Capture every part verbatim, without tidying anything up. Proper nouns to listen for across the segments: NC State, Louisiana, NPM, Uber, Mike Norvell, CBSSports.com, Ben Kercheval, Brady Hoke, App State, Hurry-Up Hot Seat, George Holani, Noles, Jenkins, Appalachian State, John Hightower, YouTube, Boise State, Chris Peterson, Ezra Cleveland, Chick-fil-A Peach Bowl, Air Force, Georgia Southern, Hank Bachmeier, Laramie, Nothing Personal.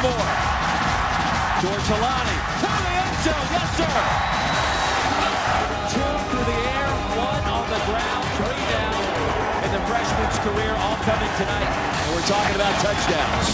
Kellen Moore. George Holani to the end zone. Yes, sir. Two through the air, one on the ground, three down. And the freshman's career all coming tonight. And we're talking about touchdowns.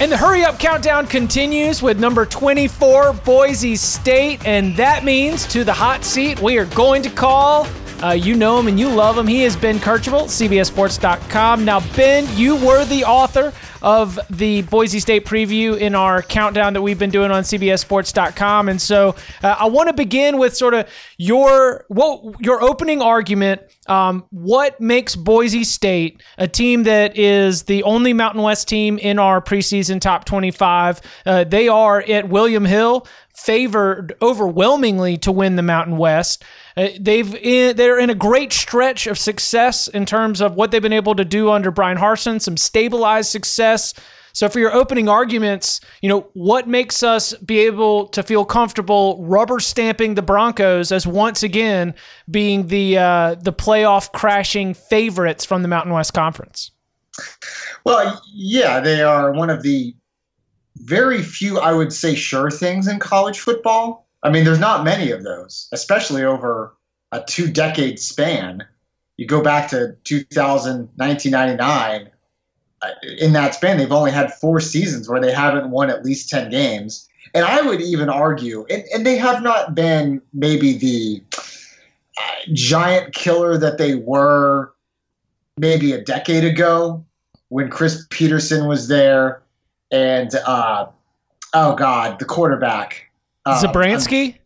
And the hurry up countdown continues with number twenty-four, Boise State. And that means to the hot seat, we are going to call. Uh, you know him and you love him. He is Ben Kercheval, C B S Sports dot com. Now, Ben, you were the author of the Boise State preview in our countdown that we've been doing on C B S Sports dot com. And so uh, I want to begin with sort of your well, your opening argument. Um, what makes Boise State a team that is the only Mountain West team in our preseason top twenty-five? Uh, they are at William Hill, favored overwhelmingly to win the Mountain West. Uh, they've in, they're in a great stretch of success in terms of what they've been able to do under Brian Harsin, some stabilized success. So for your opening arguments, you know, what makes us be able to feel comfortable rubber stamping the Broncos as once again being the uh, the playoff crashing favorites from the Mountain West Conference? Well, yeah, they are one of the very few, I would say, sure things in college football. I mean, there's not many of those, especially over a two-decade span. You go back to two thousand, nineteen ninety-nine. In that span, they've only had four seasons where they haven't won at least ten games. And I would even argue, and, and they have not been maybe the uh, giant killer that they were maybe a decade ago when Chris Peterson was there and, uh, oh, God, the quarterback. Uh, Zabransky? Um,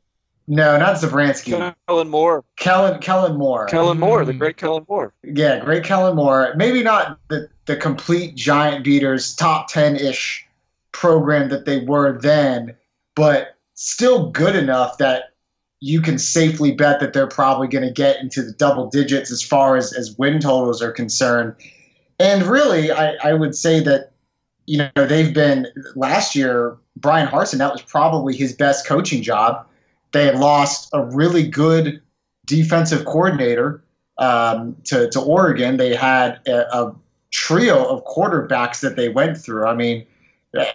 no, not Zabransky. Kellen Moore. Kellen Kellen Moore. Kellen Moore, the great Kellen Moore. Yeah, great Kellen Moore. Maybe not the, the complete giant beaters, top ten-ish program that they were then, but still good enough that you can safely bet that they're probably going to get into the double digits as far as, as win totals are concerned. And really, I, I would say that, you know, they've been – last year, Brian Harsin, that was probably his best coaching job. They had lost a really good defensive coordinator um, to, to Oregon. They had a, a trio of quarterbacks that they went through. I mean,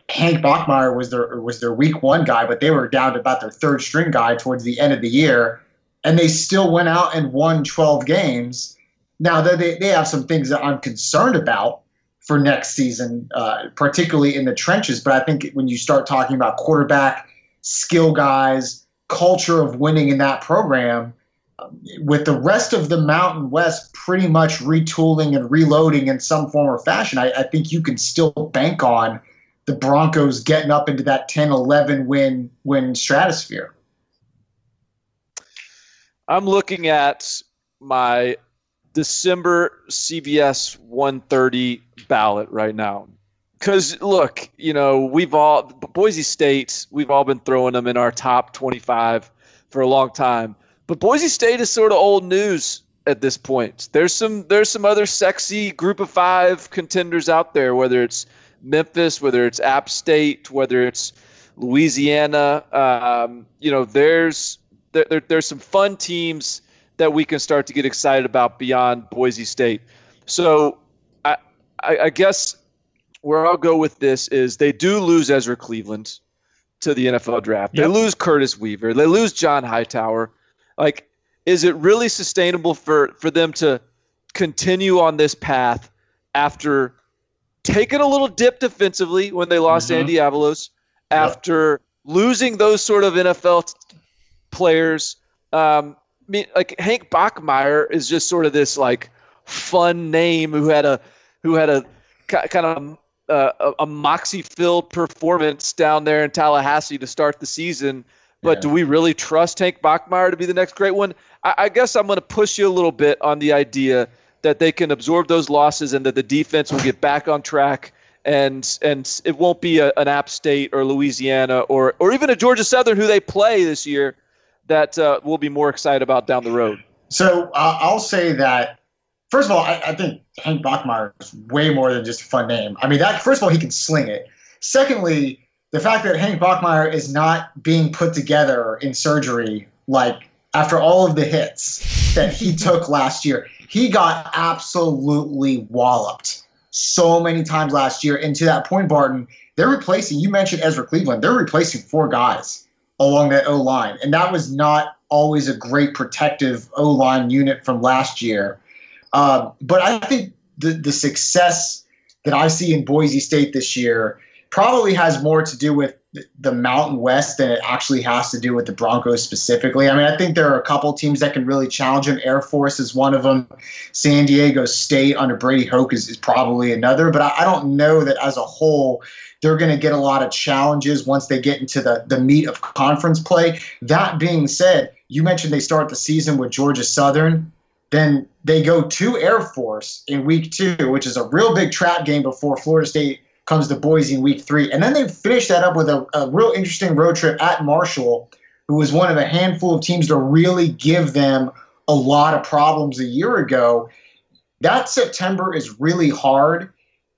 Hank Bachmeier was their was their week one guy, but they were down to about their third string guy towards the end of the year, and they still went out and won twelve games. Now, they, they have some things that I'm concerned about for next season, uh, particularly in the trenches, but I think when you start talking about quarterback, skill guys, culture of winning in that program, um, with the rest of the Mountain West pretty much retooling and reloading in some form or fashion, I, I think you can still bank on the Broncos getting up into that ten eleven win win stratosphere. I'm looking at my December C B S one thirty ballot right now. Because, look, you know, we've all – Boise State, we've all been throwing them in our top twenty-five for a long time. But Boise State is sort of old news at this point. There's some there's some other sexy group of five contenders out there, whether it's Memphis, whether it's App State, whether it's Louisiana. Um, you know, there's there, there, there's some fun teams that we can start to get excited about beyond Boise State. So I I, I guess – where I'll go with this is they do lose Ezra Cleveland to the N F L draft. Yep. They lose Curtis Weaver. They lose John Hightower. Like, is it really sustainable for, for them to continue on this path after taking a little dip defensively when they lost mm-hmm. Andy Avalos, after yep. losing those sort of N F L t- players? Um, I mean, like Hank Bachmeier is just sort of this like fun name who had a who had a kind of Uh, a, a moxie-filled performance down there in Tallahassee to start the season. But yeah. do we really trust Hank Bachmeier to be the next great one? I, I guess I'm going to push you a little bit on the idea that they can absorb those losses and that the defense will get back on track, and and it won't be a, an App State or Louisiana or or even a Georgia Southern who they play this year that uh, we'll be more excited about down the road. So uh, I'll say that first of all, I, I think Hank Bachmeier is way more than just a fun name. I mean, that first of all, he can sling it. Secondly, the fact that Hank Bachmeier is not being put together in surgery, like after all of the hits, that he took last year. He got absolutely walloped so many times last year. And to that point, Barton, they're replacing, you mentioned Ezra Cleveland, they're replacing four guys along that O-line. And that was not always a great protective O-line unit from last year. Uh, but I think the, the success that I see in Boise State this year probably has more to do with the Mountain West than it actually has to do with the Broncos specifically. I mean, I think there are a couple teams that can really challenge them. Air Force is one of them. San Diego State under Brady Hoke is, is probably another. But I, I don't know that as a whole they're going to get a lot of challenges once they get into the, the meat of conference play. That being said, you mentioned they start the season with Georgia Southern. Then they go to Air Force in week two, which is a real big trap game before Florida State comes to Boise in week three. And then they finish that up with a, a real interesting road trip at Marshall, who was one of a handful of teams to really give them a lot of problems a year ago. That September is really hard,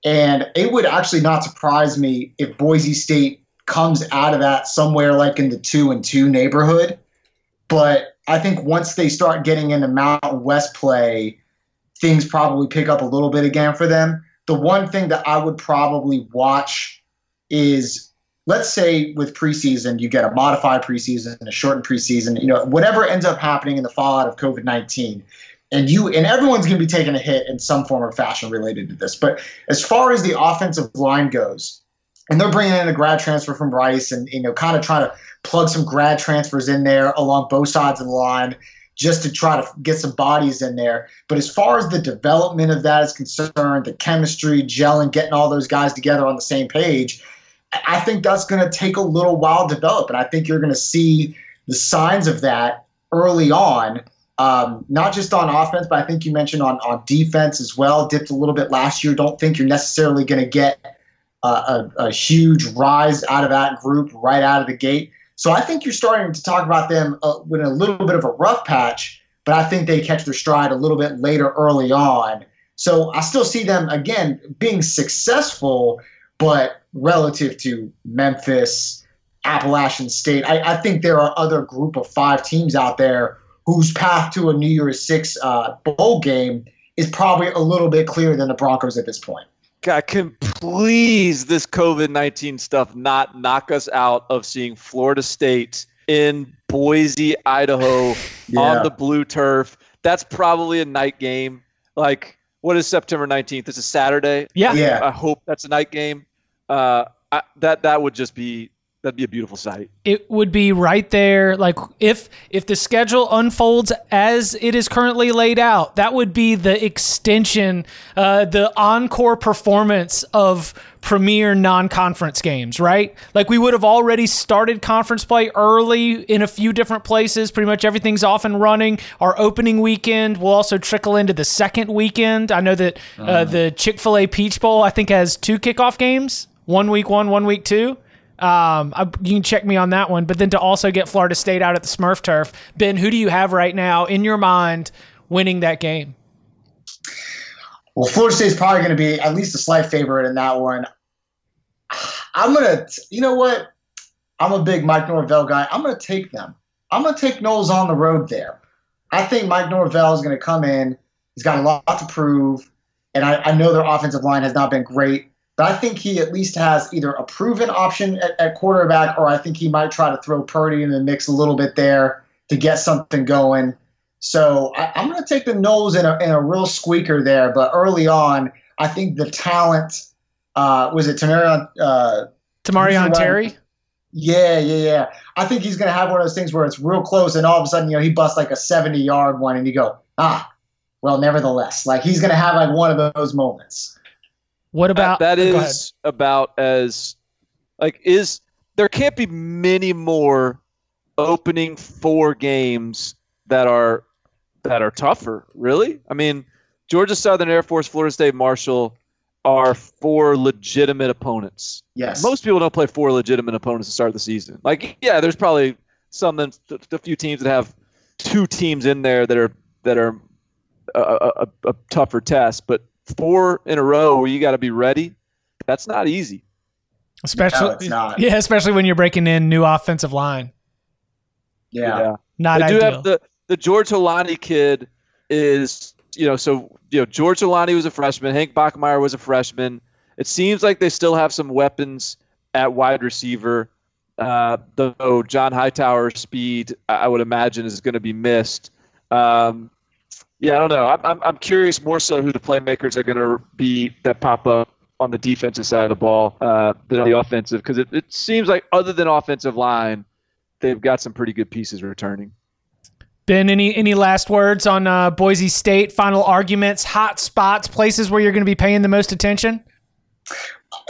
and it would actually not surprise me if Boise State comes out of that somewhere like in the two and two neighborhood. But I think once they start getting into Mountain West play, things probably pick up a little bit again for them. The one thing that I would probably watch is, let's say with preseason, you get a modified preseason and a shortened preseason, you know, whatever ends up happening in the fallout of COVID nineteen, and you and everyone's going to be taking a hit in some form or fashion related to this. But as far as the offensive line goes, and they're bringing in a grad transfer from Rice and, you know, kind of trying to plug some grad transfers in there along both sides of the line, just to try to get some bodies in there. But as far as the development of that is concerned, the chemistry, gelling, getting all those guys together on the same page, I think that's going to take a little while to develop. And I think you're going to see the signs of that early on, um, not just on offense, but I think you mentioned on, on defense as well, dipped a little bit last year. Don't think you're necessarily going to get uh, a, a huge rise out of that group right out of the gate. So I think you're starting to talk about them uh, with a little bit of a rough patch, but I think they catch their stride a little bit later early on. So I still see them, again, being successful, but relative to Memphis, Appalachian State, I, I think there are other group of five teams out there whose path to a New Year's Six uh, bowl game is probably a little bit clearer than the Broncos at this point. God, can please this COVID nineteen stuff not knock us out of seeing Florida State in Boise, Idaho yeah. on the blue turf? That's probably a night game. Like, what is September nineteenth? It's a Saturday. Yeah. yeah. I hope that's a night game. Uh, I, that that would just be – that'd be a beautiful sight. It would be right there. Like, if if the schedule unfolds as it is currently laid out, that would be the extension, uh, the encore performance of premier non-conference games, right? Like, we would have already started conference play early in a few different places. Pretty much everything's off and running. Our opening weekend will also trickle into the second weekend. I know that uh, uh. the Chick-fil-A Peach Bowl, I think, has two kickoff games, one week one, one week two. Um, I, you can check me on that one. But then to also get Florida State out at the Smurf turf, Ben, who do you have right now in your mind winning that game? Well, Florida State's probably going to be at least a slight favorite in that one. I'm going to, you know what? I'm a big Mike Norvell guy. I'm going to take them. I'm going to take Noles on the road there. I think Mike Norvell is going to come in. He's got a lot to prove. And I, I know their offensive line has not been great. But I think he at least has either a proven option at, at quarterback, or I think he might try to throw Purdy in the mix a little bit there to get something going. So I, I'm going to take the Noles in a, in a real squeaker there. But early on, I think the talent uh, – was it Tamarion uh, – Tamarion Terry? Yeah, yeah, yeah. I think he's going to have one of those things where it's real close, and all of a sudden, you know, he busts like a seventy-yard one, and you go, ah, well, nevertheless. Like, he's going to have like one of those moments. What about that, that is about as like is there can't be many more opening four games that are that are tougher, really? I mean, Georgia Southern, Air Force, Florida State, Marshall are four legitimate opponents. Yes. Most people don't play four legitimate opponents to start the season. Like, yeah, there's probably some a few teams that have two teams in there that are that are a, a, a tougher test, but four in a row where you got to be ready, that's not easy. Especially, no, it's not. Yeah, especially when you're breaking in new offensive line. Yeah. yeah. Not they ideal. Do have the, the George Holani kid is, you know, so, you know, George Holani was a freshman. Hank Bachmeier was a freshman. It seems like they still have some weapons at wide receiver. Uh, though John Hightower speed, I would imagine, is going to be missed. Um, yeah, I don't know. I'm I'm curious more so who the playmakers are going to be that pop up on the defensive side of the ball uh, than on the offensive, because it, it seems like other than offensive line, they've got some pretty good pieces returning. Ben, any any last words on uh, Boise State, final arguments, hot spots, places where you're going to be paying the most attention?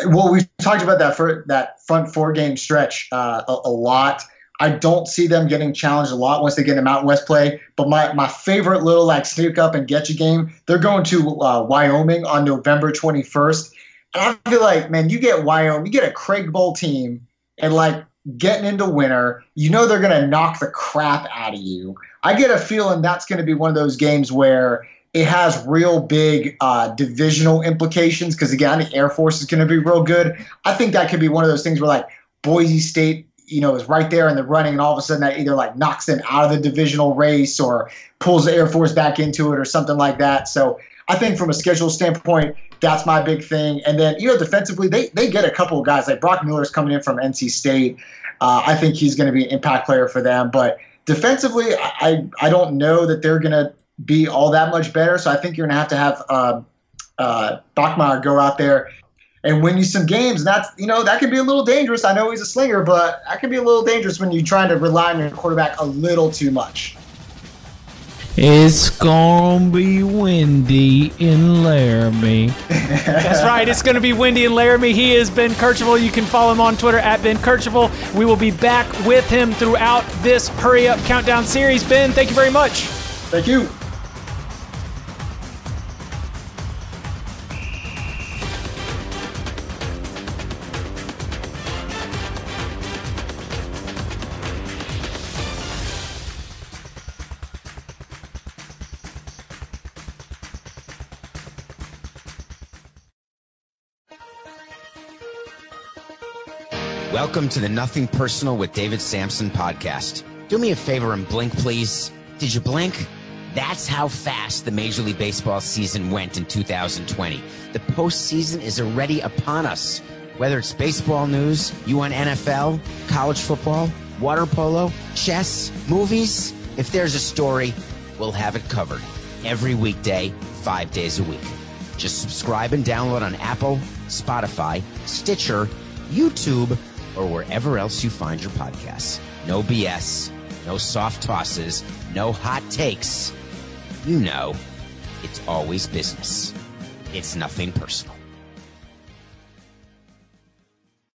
Well, we've talked about that for that front four-game stretch uh, a, a lot. I don't see them getting challenged a lot once they get into Mountain West play. But my, my favorite little like sneak up and get you game, they're going to uh, Wyoming on November twenty-first. And I feel like, man, you get Wyoming, you get a Craig Bowl team, and like getting into winter, you know they're going to knock the crap out of you. I get a feeling that's going to be one of those games where it has real big uh, divisional implications because, again, the Air Force is going to be real good. I think that could be one of those things where, like, Boise State, you know, is right there in the running, and all of a sudden that either, like, knocks them out of the divisional race or pulls the Air Force back into it or something like that. So I think from a schedule standpoint, that's my big thing. And then, you know, defensively, they they get a couple of guys. Like, Brock Miller's coming in from N C State. Uh, I think he's going to be an impact player for them. But defensively, I, I don't know that they're going to – be all that much better. So I think you're going to have to have uh, uh, Bachmeier go out there and win you some games. And that's, you know, that could be a little dangerous. I know he's a slinger, but that could be a little dangerous when you're trying to rely on your quarterback a little too much. It's going to be windy in Laramie. That's right. It's going to be windy in Laramie. He is Ben Kercheval. You can follow him on Twitter at Ben Kercheval. We will be back with him throughout this Hurry Up Countdown series. Ben, thank you very much. Thank you. Welcome to the Nothing Personal with David Sampson podcast. Do me a favor and blink, please. Did you blink? That's how fast the Major League Baseball season went in two thousand twenty. The postseason is already upon us. Whether it's baseball news, you want N F L, college football, water polo, chess, movies, if there's a story, we'll have it covered. Every weekday, five days a week. Just subscribe and download on Apple, Spotify, Stitcher, YouTube, or wherever else you find your podcasts. No B S, no soft tosses, no hot takes. You know, it's always business. It's nothing personal.